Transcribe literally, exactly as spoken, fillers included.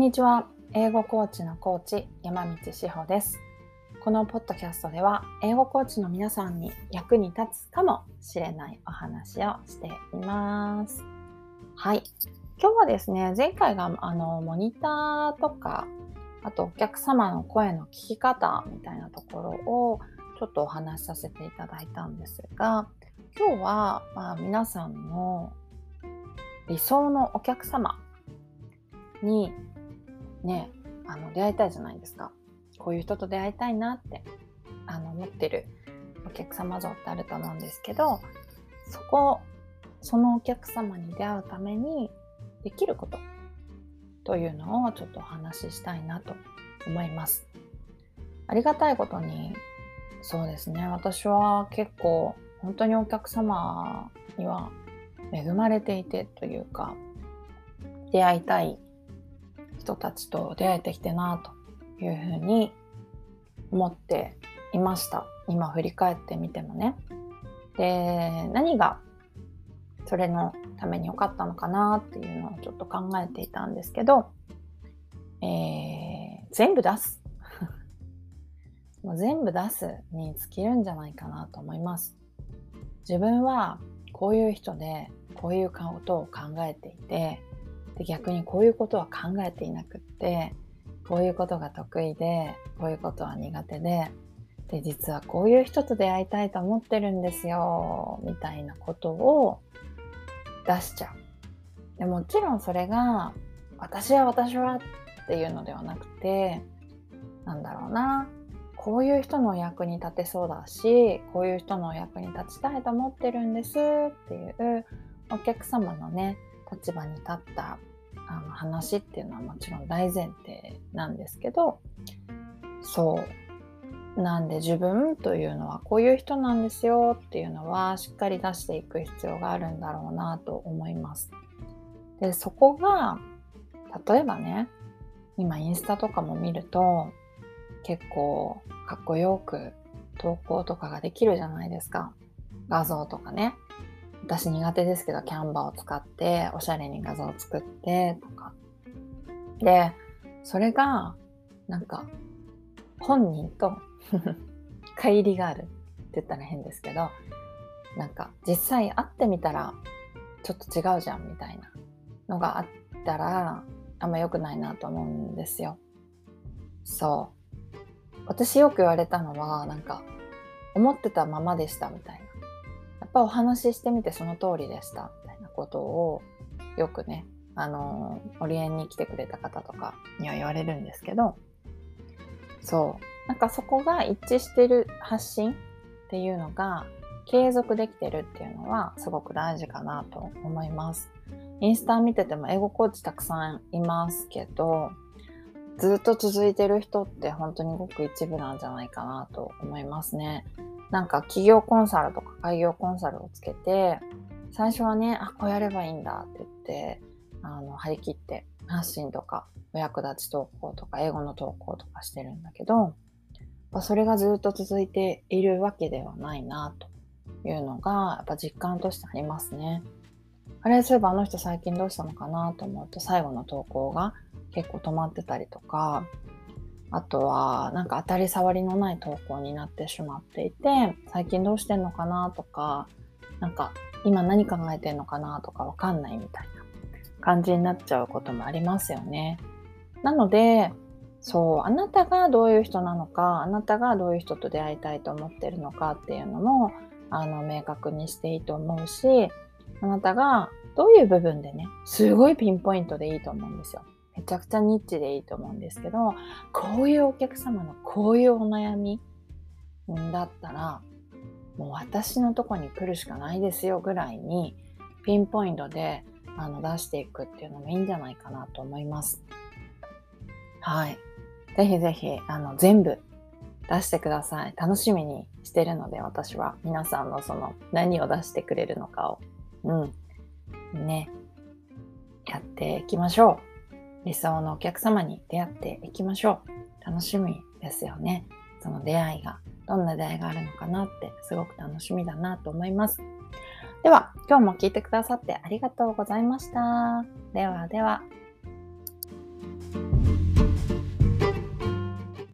んにちは。英語コーチのコーチ山道志保です。このポッドキャストでは英語コーチの皆さんに役に立つかもしれないお話をしています。はい、今日はですね、前回があのモニターとか、あとお客様の声の聞き方みたいなところをちょっとお話しさせていただいたんですが、今日はまあ皆さんの理想のお客様にね、あの出会いたいじゃないですか。こういう人と出会いたいなってあの思ってるお客様像ってあると思うんですけど、そこそのお客様に出会うためにできることというのをちょっとお話ししたいなと思います。ありがたいことに、そうですね、私は結構本当にお客様には恵まれていてというか、出会いたい人たちと出会えてきてなというふうに思っていました。今振り返ってみてもね。で、何がそれのために良かったのかなっていうのをちょっと考えていたんですけど、えー、全部出すもう全部出すに尽きるんじゃないかなと思います。自分はこういう人でこういうことを考えていて、で逆にこういうことは考えていなくって、こういうことが得意でこういうことは苦手で、で実はこういう人と出会いたいと思ってるんですよみたいなことを出しちゃう。でもちろんそれが私は私はっていうのではなくて、なんだろうな、こういう人の役に立てそうだし、こういう人の役に立ちたいと思ってるんですっていうお客様のね、立場に立ったあの話っていうのはもちろん大前提なんですけど、そうなんで自分というのはこういう人なんですよっていうのはしっかり出していく必要があるんだろうなと思います。でそこが例えばね、今インスタとかも見ると結構かっこよく投稿とかができるじゃないですか。画像とかね、私苦手ですけどキャンバーを使っておしゃれに画像を作ってとかで、それがなんか本人と乖離があるって言ったら変ですけど、なんか実際会ってみたらちょっと違うじゃんみたいなのがあったらあんま良くないなと思うんですよ。そう、私よく言われたのはなんか思ってたままでしたみたいな、やっぱお話ししてみてその通りでしたみたいなことをよくね、あのオリエンに来てくれた方とかには言われるんですけど、そうなんかそこが一致してる発信っていうのが継続できてるっていうのはすごく大事かなと思います。インスタ見てても英語コーチたくさんいますけど、ずっと続いてる人って本当にごく一部なんじゃないかなと思いますね。なんか企業コンサルとか開業コンサルをつけて、最初はね、あ、こうやればいいんだって言って、あの、張り切って発信とか、お役立ち投稿とか、英語の投稿とかしてるんだけど、それがずっと続いているわけではないな、というのが、やっぱ実感としてありますね。あれ、そういえばあの人最近どうしたのかなと思うと、最後の投稿が結構止まってたりとか、あとはなんか当たり障りのない投稿になってしまっていて、最近どうしてんのかなとか、なんか今何考えてんのかなとかわかんないみたいな感じになっちゃうこともありますよね。なので、そう、あなたがどういう人なのか、あなたがどういう人と出会いたいと思ってるのかっていうのもあの明確にしていいと思うし、あなたがどういう部分でね、すごいピンポイントでいいと思うんですよ。めちゃくちゃニッチでいいと思うんですけど、こういうお客様のこういうお悩みだったらもう私のとこに来るしかないですよぐらいにピンポイントであの出していくっていうのもいいんじゃないかなと思います。はい、ぜひぜひあの全部出してください。楽しみにしてるので、私は皆さんのその何を出してくれるのかを、うん、ね、やっていきましょう。理想のお客様に出会っていきましょう。楽しみですよね。その出会いが、どんな出会いがあるのかなってすごく楽しみだなと思います。では、今日も聞いてくださってありがとうございました。ではでは。